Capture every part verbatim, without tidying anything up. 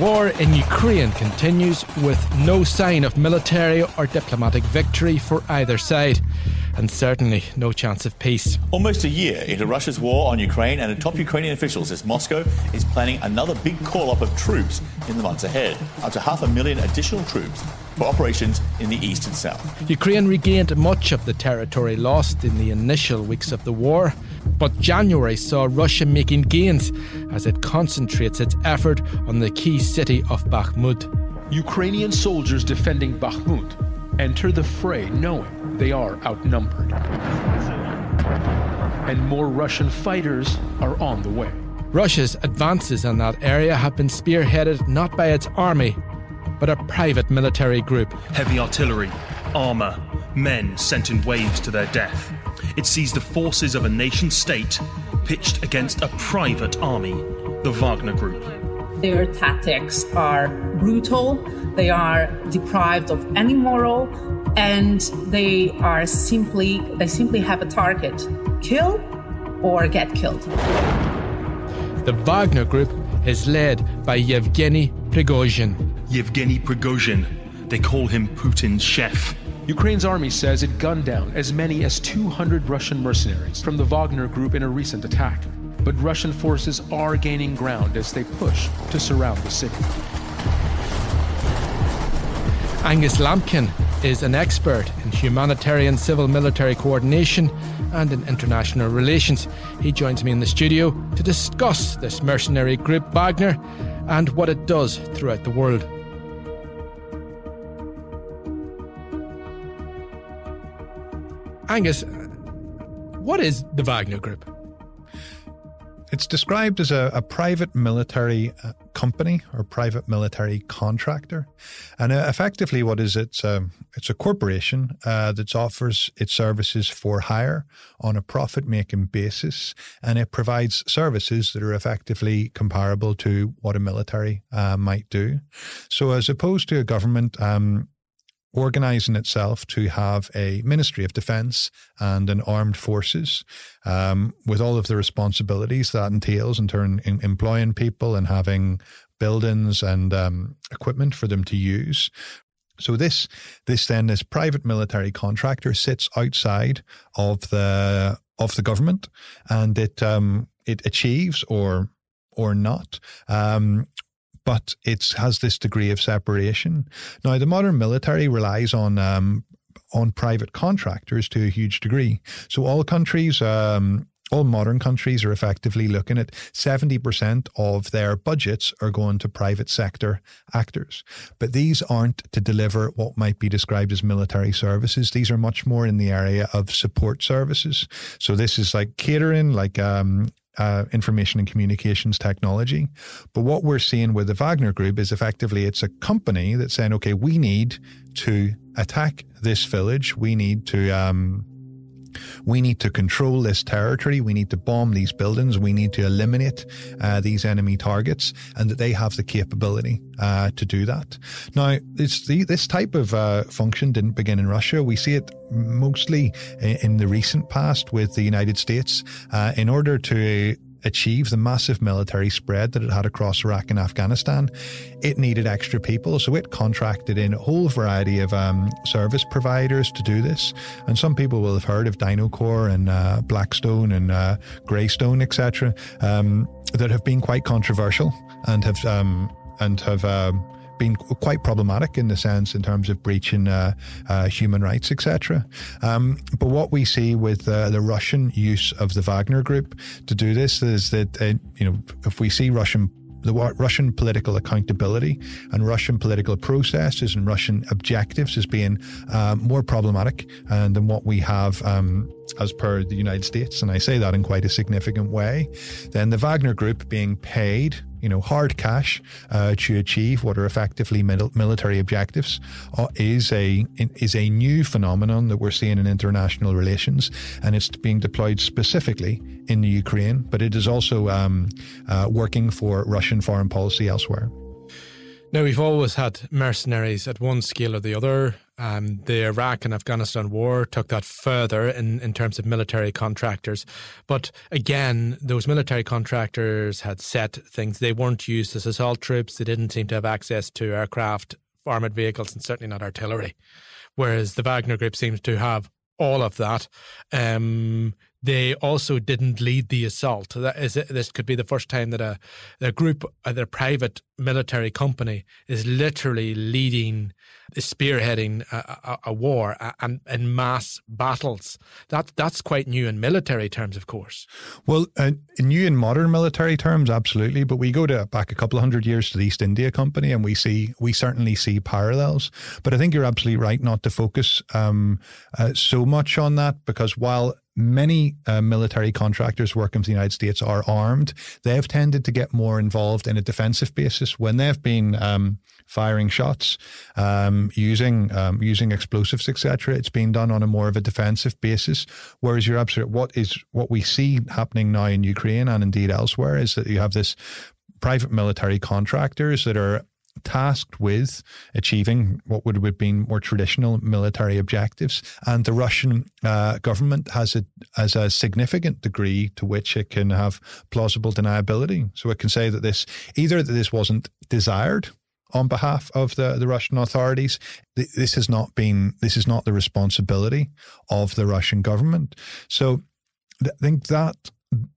War in Ukraine continues with no sign of military or diplomatic victory for either side, and certainly no chance of peace. Almost a year into Russia's war on Ukraine, and top Ukrainian officials says Moscow is planning another big call-up of troops in the months ahead, up to half a million additional troops for operations in the east and south. Ukraine regained much of the territory lost in the initial weeks of the war, but January saw Russia making gains as it concentrates its effort on the key city of Bakhmut. Ukrainian soldiers defending Bakhmut enter the fray knowing they are outnumbered. And more Russian fighters are on the way. Russia's advances in that area have been spearheaded not by its army, but a private military group. Heavy artillery, armour, men sent in waves to their death. It sees the forces of a nation-state pitched against a private army, the Wagner Group. Their tactics are brutal, they are deprived of any moral, and they are simply, they simply have a target. Kill or get killed. The Wagner Group is led by Yevgeny Prigozhin. Yevgeny Prigozhin, they call him Putin's chef. Ukraine's army says it gunned down as many as two hundred Russian mercenaries from the Wagner Group in a recent attack. But Russian forces are gaining ground as they push to surround the city. Angus Lampkin is an expert in humanitarian civil-military coordination and in international relations. He joins me in the studio to discuss this mercenary group Wagner and what it does throughout the world. Angus, what is the Wagner Group? It's described as a, a private military uh, company or private military contractor. And uh, effectively what is it's um, it's a corporation uh, that offers its services for hire on a profit-making basis, and it provides services that are effectively comparable to what a military uh, might do. So as opposed to a government um organising itself to have a Ministry of Defence and an Armed Forces um, with all of the responsibilities that entails in turn in employing people and having buildings and um, equipment for them to use. So this this then, this private military contractor sits outside of the of the government, and it um, it achieves or or not um but it has this degree of separation. Now, the modern military relies on um, on private contractors to a huge degree. So all countries, um, all modern countries are effectively looking at seventy percent of their budgets are going to private sector actors. But these aren't to deliver what might be described as military services. These are much more in the area of support services. So this is like catering, like... Um, Uh, information and communications technology. But what we're seeing with the Wagner Group is effectively it's a company that's saying, okay, we need to attack this village. We need to um, We need to control this territory, we need to bomb these buildings, we need to eliminate uh, these enemy targets, and that they have the capability uh, to do that. Now, it's the, this type of uh, function didn't begin in Russia. We see it mostly in the recent past with the United States uh, in order to achieve the massive military spread that it had across Iraq and Afghanistan. It needed extra people, so it contracted in a whole variety of um, service providers to do this. And some people will have heard of DinoCore and uh, Blackstone and uh, Greystone, et cetera, um, that have been quite controversial and have um, and have um, been quite problematic in the sense in terms of breaching uh, uh, human rights, et cetera. Um, but what we see with uh, the Russian use of the Wagner Group to do this is that uh, you know if we see Russian. The Russian political accountability and Russian political processes and Russian objectives as being uh, more problematic uh, than what we have um, as per the United States, and I say that in quite a significant way, then the Wagner Group being paid, you know, hard cash uh, to achieve what are effectively mil- military objectives uh, is a is a new phenomenon that we're seeing in international relations, and it's being deployed specifically in the Ukraine, but it is also um, uh, working for Russian foreign policy elsewhere. Now, we've always had mercenaries at one scale or the other. Um, the Iraq and Afghanistan war took that further in, in terms of military contractors. But again, those military contractors had set things. They weren't used as assault troops. They didn't seem to have access to aircraft, armoured vehicles, and certainly not artillery. Whereas the Wagner Group seems to have all of that. Um, they also didn't lead the assault. That is, this could be the first time that a, a group, a private military company is literally leading, spearheading a, a, a war and in mass battles. That That's quite new in military terms, of course. Well, uh, new in modern military terms, absolutely. But we go to back a couple of hundred years to the East India Company and we see we certainly see parallels. But I think you're absolutely right not to focus um, uh, so much on that, because while many uh, military contractors working for the United States are armed, they have tended to get more involved in a defensive basis when they've been um, firing shots, um, using um, using explosives, et cetera. It's been done on a more of a defensive basis. Whereas you're absolutely what is what we see happening now in Ukraine and indeed elsewhere is that you have this private military contractors that are tasked with achieving what would have been more traditional military objectives, and the Russian uh, government has a has a significant degree to which it can have plausible deniability. So it can say that this either that this wasn't desired on behalf of the, the Russian authorities, th- this has not been this is not the responsibility of the Russian government. So th- I think that.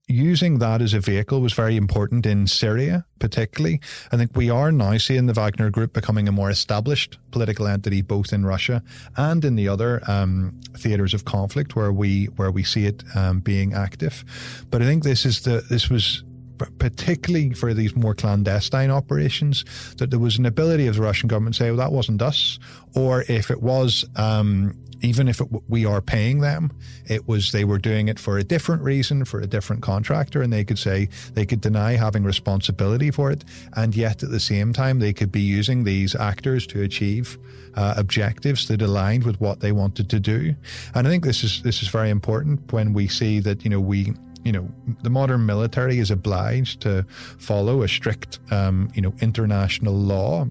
Using that as a vehicle was very important in Syria, particularly. I think we are now seeing the Wagner Group becoming a more established political entity, both in Russia and in the other um, theaters of conflict where we where we see it um, being active. But I think this is the this was. particularly for these more clandestine operations, that there was an ability of the Russian government to say, well, that wasn't us. Or if it was, um, even if it w- we are paying them, it was they were doing it for a different reason, for a different contractor, and they could say, they could deny having responsibility for it. And yet at the same time, they could be using these actors to achieve uh, objectives that aligned with what they wanted to do. And I think this is this is very important when we see that, you know, we... You know, the modern military is obliged to follow a strict, um, you know, international law,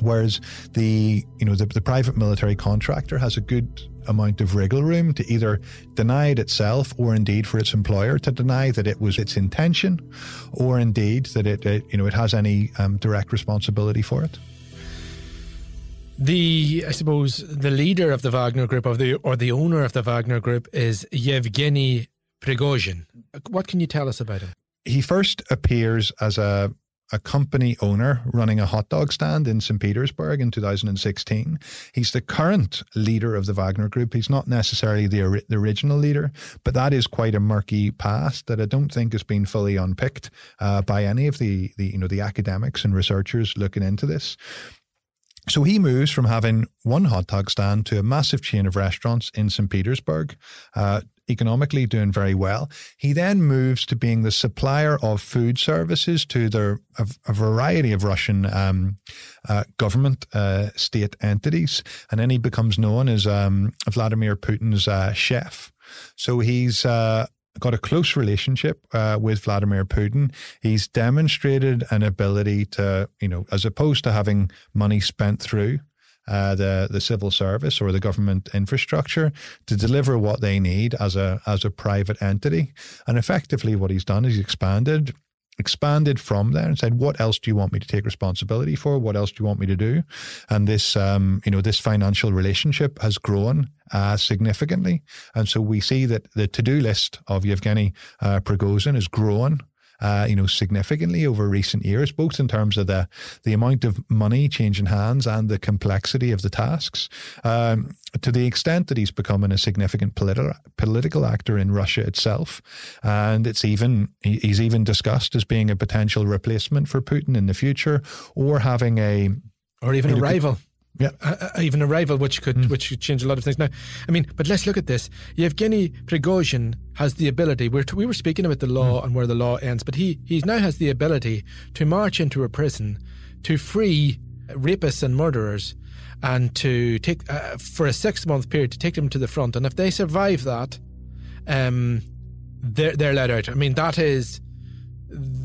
whereas the, you know, the, the private military contractor has a good amount of wriggle room to either deny it itself, or indeed for its employer to deny that it was its intention, or indeed that it, it you know, it has any um, direct responsibility for it. The, I suppose, the leader of the Wagner Group, of the or the owner of the Wagner Group, is Yevgeny Prigozhin. What can you tell us about him? He first appears as a, a company owner running a hot dog stand in Saint Petersburg in two thousand sixteen. He's the current leader of the Wagner Group. He's not necessarily the, the original leader, but that is quite a murky past that I don't think has been fully unpicked uh, by any of the, the, you know, the academics and researchers looking into this. So he moves from having one hot dog stand to a massive chain of restaurants in Saint Petersburg, uh, economically doing very well. He then moves to being the supplier of food services to the, a, a variety of Russian um, uh, government uh, state entities. And then he becomes known as um, Vladimir Putin's uh, chef. So he's uh, got a close relationship uh, with Vladimir Putin. He's demonstrated an ability to, you know, as opposed to having money spent through Uh, the the civil service or the government infrastructure, to deliver what they need as a as a private entity. And effectively what he's done is expanded expanded from there and said, what else do you want me to take responsibility for? What else do you want me to do? And this um, you know this financial relationship has grown uh, significantly. And so we see that the to-do list of Yevgeny uh, Prigozhin has grown Uh, you know, significantly over recent years, both in terms of the the amount of money changing hands and the complexity of the tasks, um, to the extent that he's becoming a significant politi- political actor in Russia itself. And it's even he's even discussed as being a potential replacement for Putin in the future, or having a... Or even you know, a rival. Yeah, uh, even a rival, which could mm. which could change a lot of things. Now, I mean, but let's look at this. Yevgeny Prigozhin has the ability. We're t- we were speaking about the law mm. and where the law ends, but he he now has the ability to march into a prison, to free rapists and murderers, and to take uh, for a six month period to take them to the front. And if they survive that, um, they're they're let out. I mean, that is.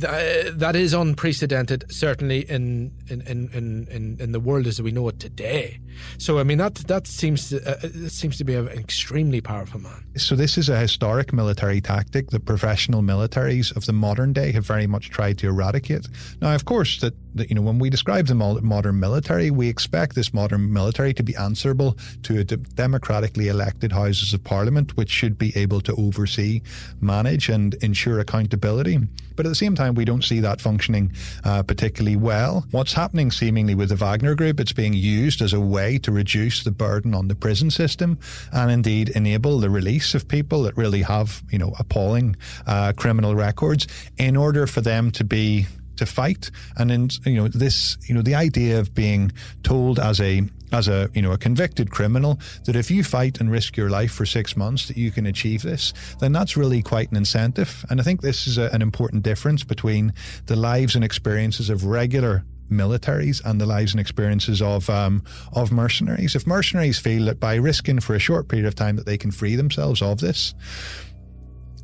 Th- that is unprecedented, certainly in in, in, in in the world as we know it today. So, I mean, that that seems to, uh, it seems to be an extremely powerful man. So this is a historic military tactic that professional militaries of the modern day have very much tried to eradicate. Now, of course, that, that you know, when we describe the modern military, we expect this modern military to be answerable to a de- democratically elected Houses of Parliament, which should be able to oversee, manage, and ensure accountability. But at the same time, we don't see that functioning uh, particularly well. What's happening seemingly with the Wagner Group, it's being used as a way to reduce the burden on the prison system and indeed enable the release of people that really have, you know, appalling uh, criminal records in order for them to be to fight. And in, you know, this, you know, the idea of being told as a as a, you know, a convicted criminal that if you fight and risk your life for six months that you can achieve this, then that's really quite an incentive. And I think this is a, an important difference between the lives and experiences of regular militaries and the lives and experiences of um, of mercenaries. If mercenaries feel that by risking for a short period of time that they can free themselves of this,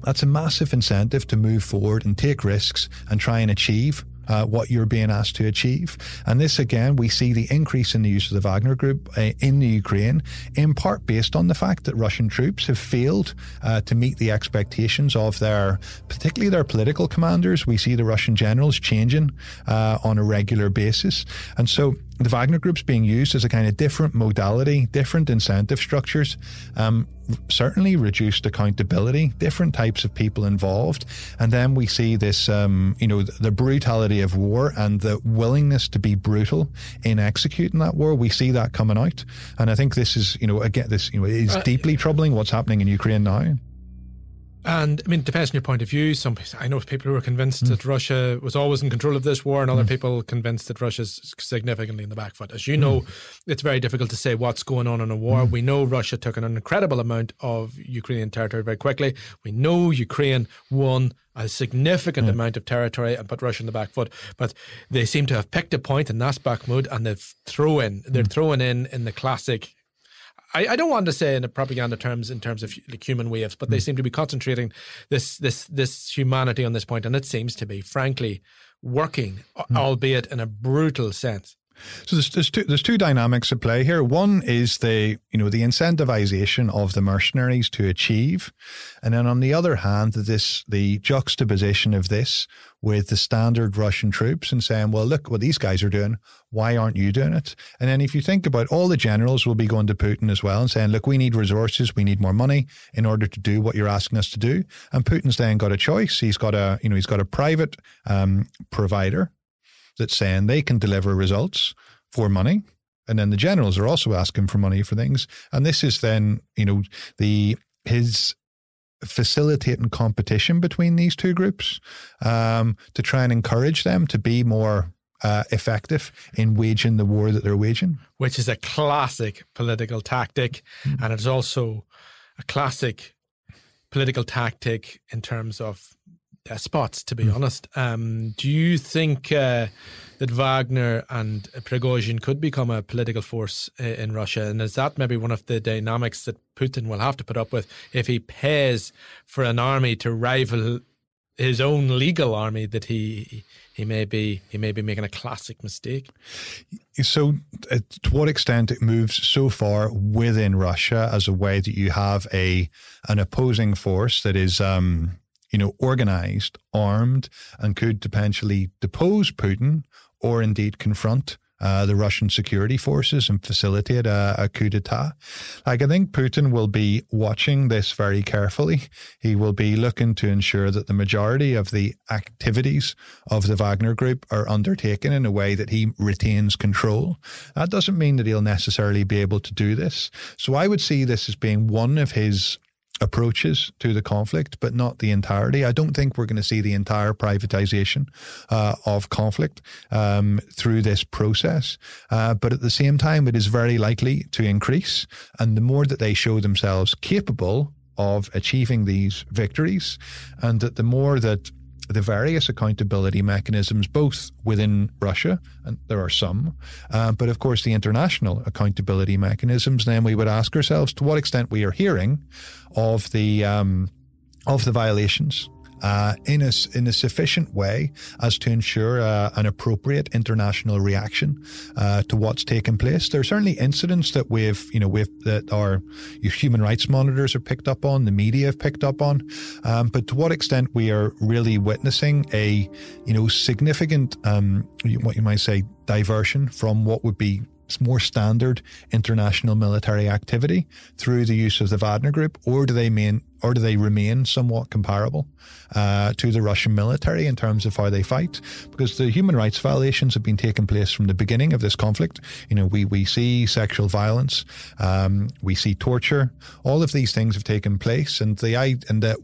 that's a massive incentive to move forward and take risks and try and achieve Uh, what you're being asked to achieve. And this, again, we see the increase in the use of the Wagner Group uh, in the Ukraine, in part based on the fact that Russian troops have failed uh, to meet the expectations of their, particularly their political commanders. We see the Russian generals changing uh, on a regular basis. And so the Wagner Group's being used as a kind of different modality, different incentive structures, um, certainly reduced accountability, different types of people involved. And then we see this, um, you know, the brutality of war and the willingness to be brutal in executing that war. We see that coming out. And I think this is, you know, again, this you know, is deeply troubling what's happening in Ukraine now. And I mean, it depends on your point of view. Some I know people who are convinced mm. that Russia was always in control of this war, and other mm. people convinced that Russia's significantly in the back foot. As you mm. know, it's very difficult to say what's going on in a war. Mm. We know Russia took an incredible amount of Ukrainian territory very quickly. We know Ukraine won a significant yeah. amount of territory and put Russia in the back foot. But they seem to have picked a point, and that's Bakhmut, and they've throw in, they're mm. throwing in in the classic... I, I don't want to say in the propaganda terms, in terms of like human waves, but they seem to be concentrating this this this humanity on this point, and it seems to be, frankly, working, mm. albeit in a brutal sense. So there's, there's two there's two dynamics at play here. One is the you know the incentivization of the mercenaries to achieve, and then on the other hand, this the juxtaposition of this with the standard Russian troops and saying, well, look what these guys are doing. Why aren't you doing it? And then if you think about all the generals will be going to Putin as well and saying, look, we need resources, we need more money in order to do what you're asking us to do. And Putin's then got a choice. He's got a you know he's got a private um, provider that's saying they can deliver results for money. And then the generals are also asking for money for things. And this is then, you know, the his facilitating competition between these two groups um, to try and encourage them to be more uh, effective in waging the war that they're waging. Which is a classic political tactic. Mm-hmm. And it's also a classic political tactic in terms of their spots, to be mm. honest. Um, do you think uh, that Wagner and Prigozhin could become a political force uh, in Russia? And is that maybe one of the dynamics that Putin will have to put up with if he pays for an army to rival his own legal army, that he he may be he may be making a classic mistake? So uh, to what extent it moves so far within Russia as a way that you have a an opposing force that is um, you know organized, armed, and could potentially depose Putin or indeed confront uh, the Russian security forces and facilitate a, a coup d'etat. Like, I think Putin will be watching this very carefully. He will be looking to ensure that the majority of the activities of the Wagner Group are undertaken in a way that he retains control. That doesn't mean that he'll necessarily be able to do this. So I would see this as being one of his approaches to the conflict, but not the entirety. I don't think we're going to see the entire privatization uh, of conflict um, through this process. Uh, but at the same time, it is very likely to increase. And the more that they show themselves capable of achieving these victories, and that the more that the various accountability mechanisms, both within Russia, and there are some, uh, but of course the international accountability mechanisms, then we would ask ourselves to what extent we are hearing of the um, of the violations uh, in a in a sufficient way as to ensure uh, an appropriate international reaction uh, to what's taken place. There are certainly incidents that we've you know we've that our human rights monitors have picked up on, the media have picked up on, um, but to what extent we are really witnessing a you know significant um, what you might say diversion from what would be more standard international military activity through the use of the Wagner Group, or do they mean, or do they remain somewhat comparable uh, to the Russian military in terms of how they fight? Because the human rights violations have been taking place from the beginning of this conflict. You know, we we see sexual violence, um, we see torture. All of these things have taken place, and the and that.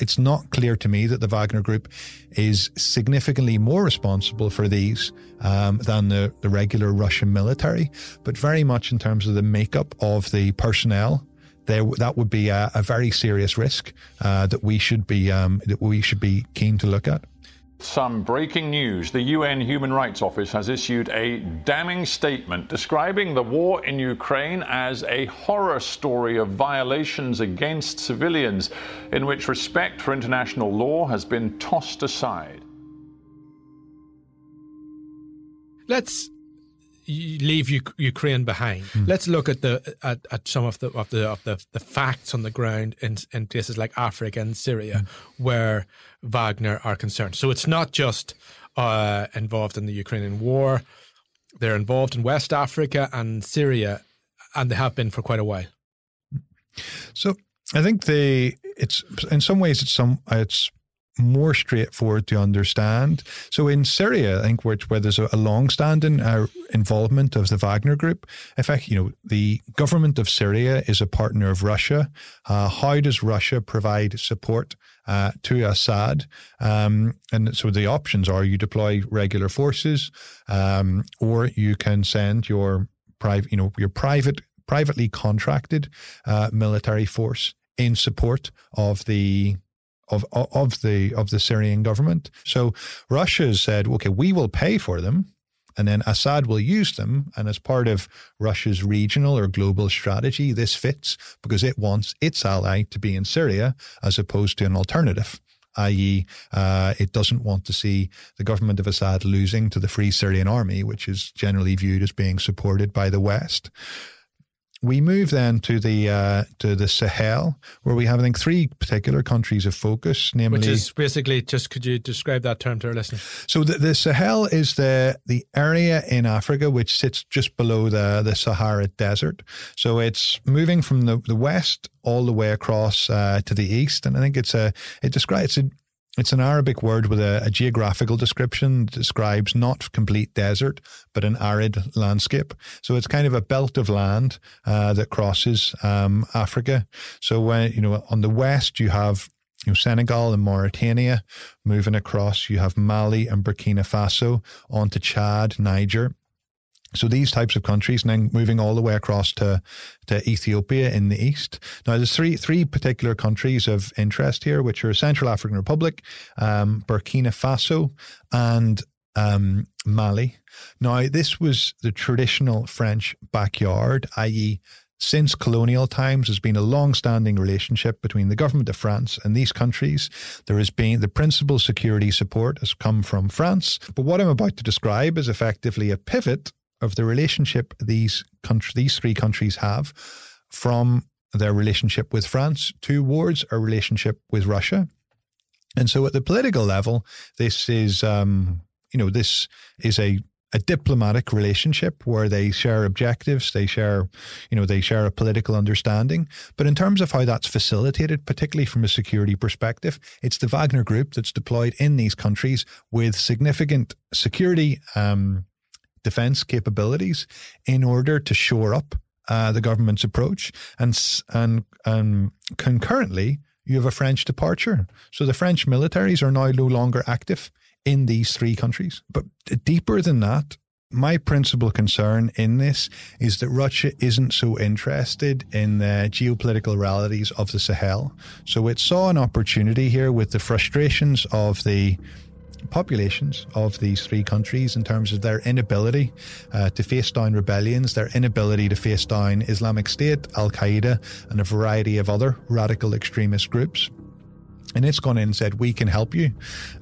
It's not clear to me that the Wagner Group is significantly more responsible for these um, than the, the regular Russian military, but very much in terms of the makeup of the personnel, there that would be a, a very serious risk uh, that we should be um, that we should be keen to look at. Some breaking news. The U N Human Rights Office has issued a damning statement describing the war in Ukraine as a horror story of violations against civilians, in which respect for international law has been tossed aside. Let's leave U- Ukraine behind. Mm. Let's look at the at, at some of the of the of the, the facts on the ground in, in places like Africa and Syria, mm. where Wagner are concerned. So it's not just uh, involved in the Ukrainian war; they're involved in West Africa and Syria, and they have been for quite a while. So I think they it's in some ways it's some it's. more straightforward to understand. So in Syria, I think, which where there's a, a long-standing uh, involvement of the Wagner Group, in fact, you know, the government of Syria is a partner of Russia. Uh, how does Russia provide support uh, to Assad? Um, and so the options are you deploy regular forces, um, or you can send your private, you know, your private, privately contracted uh, military force in support of the. Of, of the of the Syrian government. So Russia said, okay, we will pay for them, and then Assad will use them. And as part of Russia's regional or global strategy, this fits because it wants its ally to be in Syria as opposed to an alternative, that is, uh, it doesn't want to see the government of Assad losing to the Free Syrian Army, which is generally viewed as being supported by the West. We move then to the uh, to the Sahel, where we have, I think, three particular countries of focus, namely... Which is basically, just could you describe that term to our listeners? So the, the Sahel is the the area in Africa which sits just below the, the Sahara Desert. So it's moving from the, the west all the way across uh, to the east. And I think it's a... It describes... It's a, It's an Arabic word with a, a geographical description that describes not complete desert, but an arid landscape. So it's kind of a belt of land uh, that crosses um, Africa. So when you know on the west you have you know, Senegal and Mauritania, moving across you have Mali and Burkina Faso, onto Chad, Niger. So these types of countries, and then moving all the way across to, to Ethiopia in the east. Now, there's three three particular countries of interest here, which are Central African Republic, um, Burkina Faso, and um, Mali. Now, this was the traditional French backyard, that is, since colonial times, there's been a long-standing relationship between the government of France and these countries. There has been the principal security support has come from France. But what I'm about to describe is effectively a pivot of the relationship these country, these three countries have from their relationship with France towards a relationship with Russia. And so at the political level, this is, um, you know, this is a a diplomatic relationship where they share objectives, they share, you know, they share a political understanding. But in terms of how that's facilitated, particularly from a security perspective, it's the Wagner Group that's deployed in these countries with significant security um, defense capabilities in order to shore up uh, the government's approach. And, and um, concurrently, you have a French departure. So the French militaries are now no longer active in these three countries. But deeper than that, my principal concern in this is that Russia isn't so interested in the geopolitical realities of the Sahel. So it saw an opportunity here with the frustrations of the populations of these three countries in terms of their inability uh, to face down rebellions, their inability to face down Islamic State, Al-Qaeda, and a variety of other radical extremist groups. And it's gone in and said, we can help you.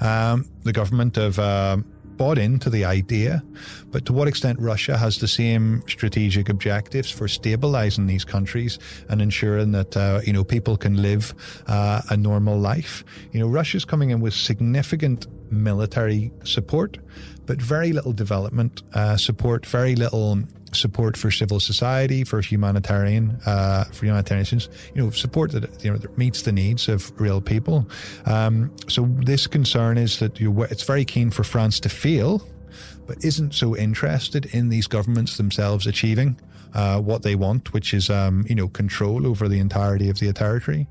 Um, the government have uh, bought into the idea, but to what extent Russia has the same strategic objectives for stabilizing these countries and ensuring that, uh, you know, people can live uh, a normal life. You know, Russia's coming in with significant military support, but very little development uh, support, very little support for civil society, for humanitarian, uh, for humanitarians, you know, support that, you know, that meets the needs of real people. Um, so this concern is that you, it's very keen for France to fail, but isn't so interested in these governments themselves achieving uh, what they want, which is, um, you know, control over the entirety of the territory.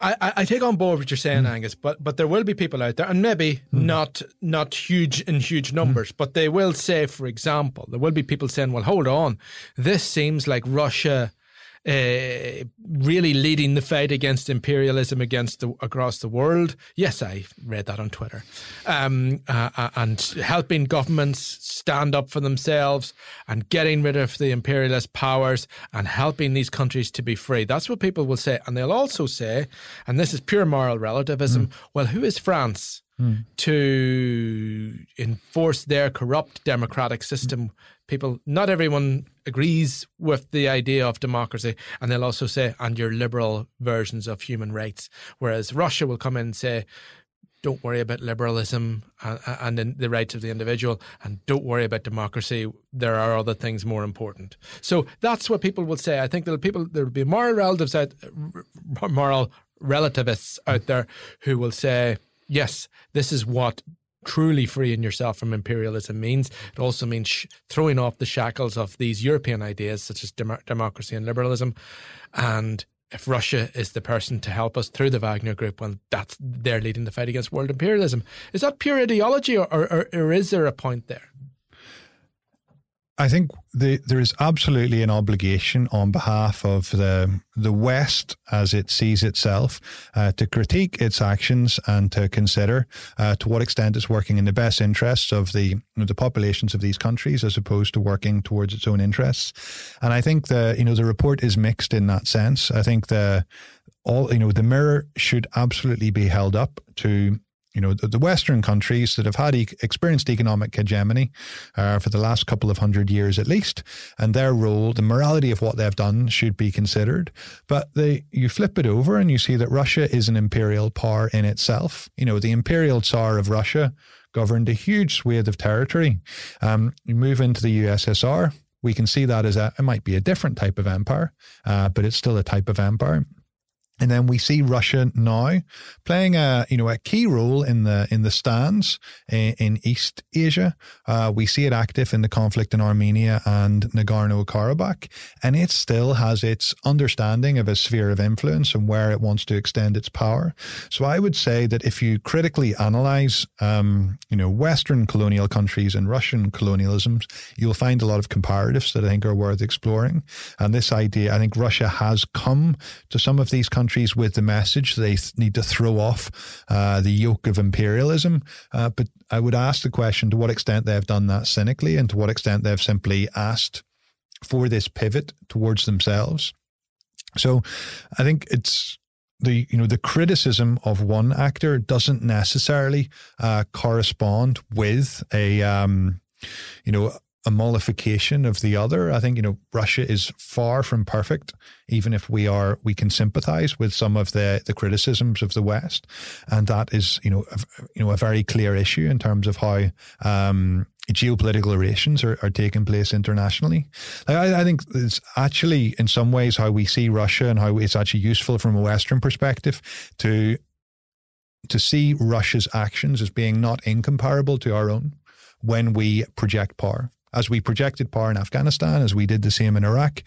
I, I take on board what you're saying, mm. Angus, but but there will be people out there, and maybe mm. not not huge in huge numbers, mm. but they will say, for example, there will be people saying, well, hold on, this seems like Russia uh, really leading the fight against imperialism against the, across the world. Yes, I read that on Twitter. Um, uh, and helping governments stand up for themselves and getting rid of the imperialist powers and helping these countries to be free. That's what people will say. And they'll also say, and this is pure moral relativism, mm. well, who is France mm. to enforce their corrupt democratic system? People, not everyone agrees with the idea of democracy. And they'll also say, and your liberal versions of human rights. Whereas Russia will come in and say, don't worry about liberalism and, and the rights of the individual, and don't worry about democracy. There are other things more important. So that's what people will say. I think there'll people there'll be moral relatives out, moral relativists out there who will say, yes, this is what truly freeing yourself from imperialism means. It also means sh- throwing off the shackles of these European ideas such as dem- democracy and liberalism. And if Russia is the person to help us through the Wagner Group, well, that's they're leading the fight against world imperialism. Is that pure ideology, or, or, or is there a point there? I think the, there is absolutely an obligation on behalf of the the West, as it sees itself, uh, to critique its actions and to consider uh, to what extent it's working in the best interests of the you know, the populations of these countries, as opposed to working towards its own interests. And I think the you know the report is mixed in that sense. I think the all you know the mirror should absolutely be held up to. You know, the Western countries that have had e- experienced economic hegemony uh, for the last couple of hundred years at least, and their role, the morality of what they've done should be considered. But they, you flip it over and you see that Russia is an imperial power in itself. You know, the imperial Tsar of Russia governed a huge swathe of territory. Um, you move into the U S S R, we can see that as a, it might be a different type of empire, uh, but it's still a type of empire. And then we see Russia now playing a you know a key role in the in the stands in, in East Asia. Uh, we see it active in the conflict in Armenia and Nagorno-Karabakh, and it still has its understanding of its sphere of influence and where it wants to extend its power. So I would say that if you critically analyze um, you know Western colonial countries and Russian colonialisms, you'll find a lot of comparatives that I think are worth exploring. And this idea, I think Russia has come to some of these countries countries with the message they th- need to throw off uh, the yoke of imperialism. Uh, but I would ask the question to what extent they've done that cynically and to what extent they've simply asked for this pivot towards themselves. So I think it's the, you know, the criticism of one actor doesn't necessarily uh, correspond with a, um, you know, a mollification of the other. I think, you know, Russia is far from perfect, even if we are, we can sympathize with some of the, the criticisms of the West. And that is, you know, a, you know, a very clear issue in terms of how um, geopolitical relations are, are taking place internationally. Like, I, I think it's actually in some ways how we see Russia and how it's actually useful from a Western perspective to, to see Russia's actions as being not incomparable to our own when we project power. As we projected power in Afghanistan, as we did the same in Iraq,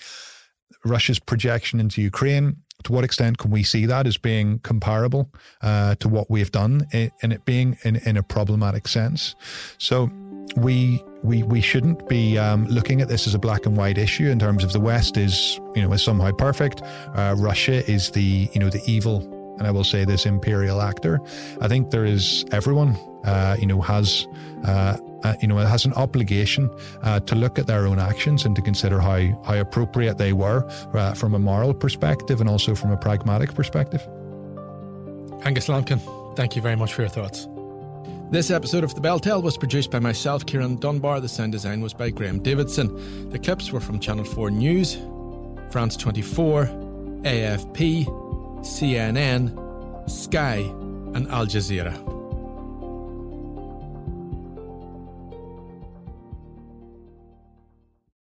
Russia's projection into Ukraine, to what extent can we see that as being comparable uh, to what we've done and it being in, in a problematic sense? So we we we shouldn't be um, looking at this as a black and white issue in terms of the West is, you know, is somehow perfect. Uh, Russia is the, you know, the evil, and I will say this, imperial actor. I think there is everyone, uh, you know, has... Uh, Uh, you know, it has an obligation uh, to look at their own actions and to consider how, how appropriate they were uh, from a moral perspective and also from a pragmatic perspective. Angus Lampkin, thank you very much for your thoughts. This episode of The Bell Tale was produced by myself, Ciarán Dunbar. The sound design was by Graham Davidson. The clips were from Channel four News, France twenty-four, A F P, C N N, Sky and Al Jazeera.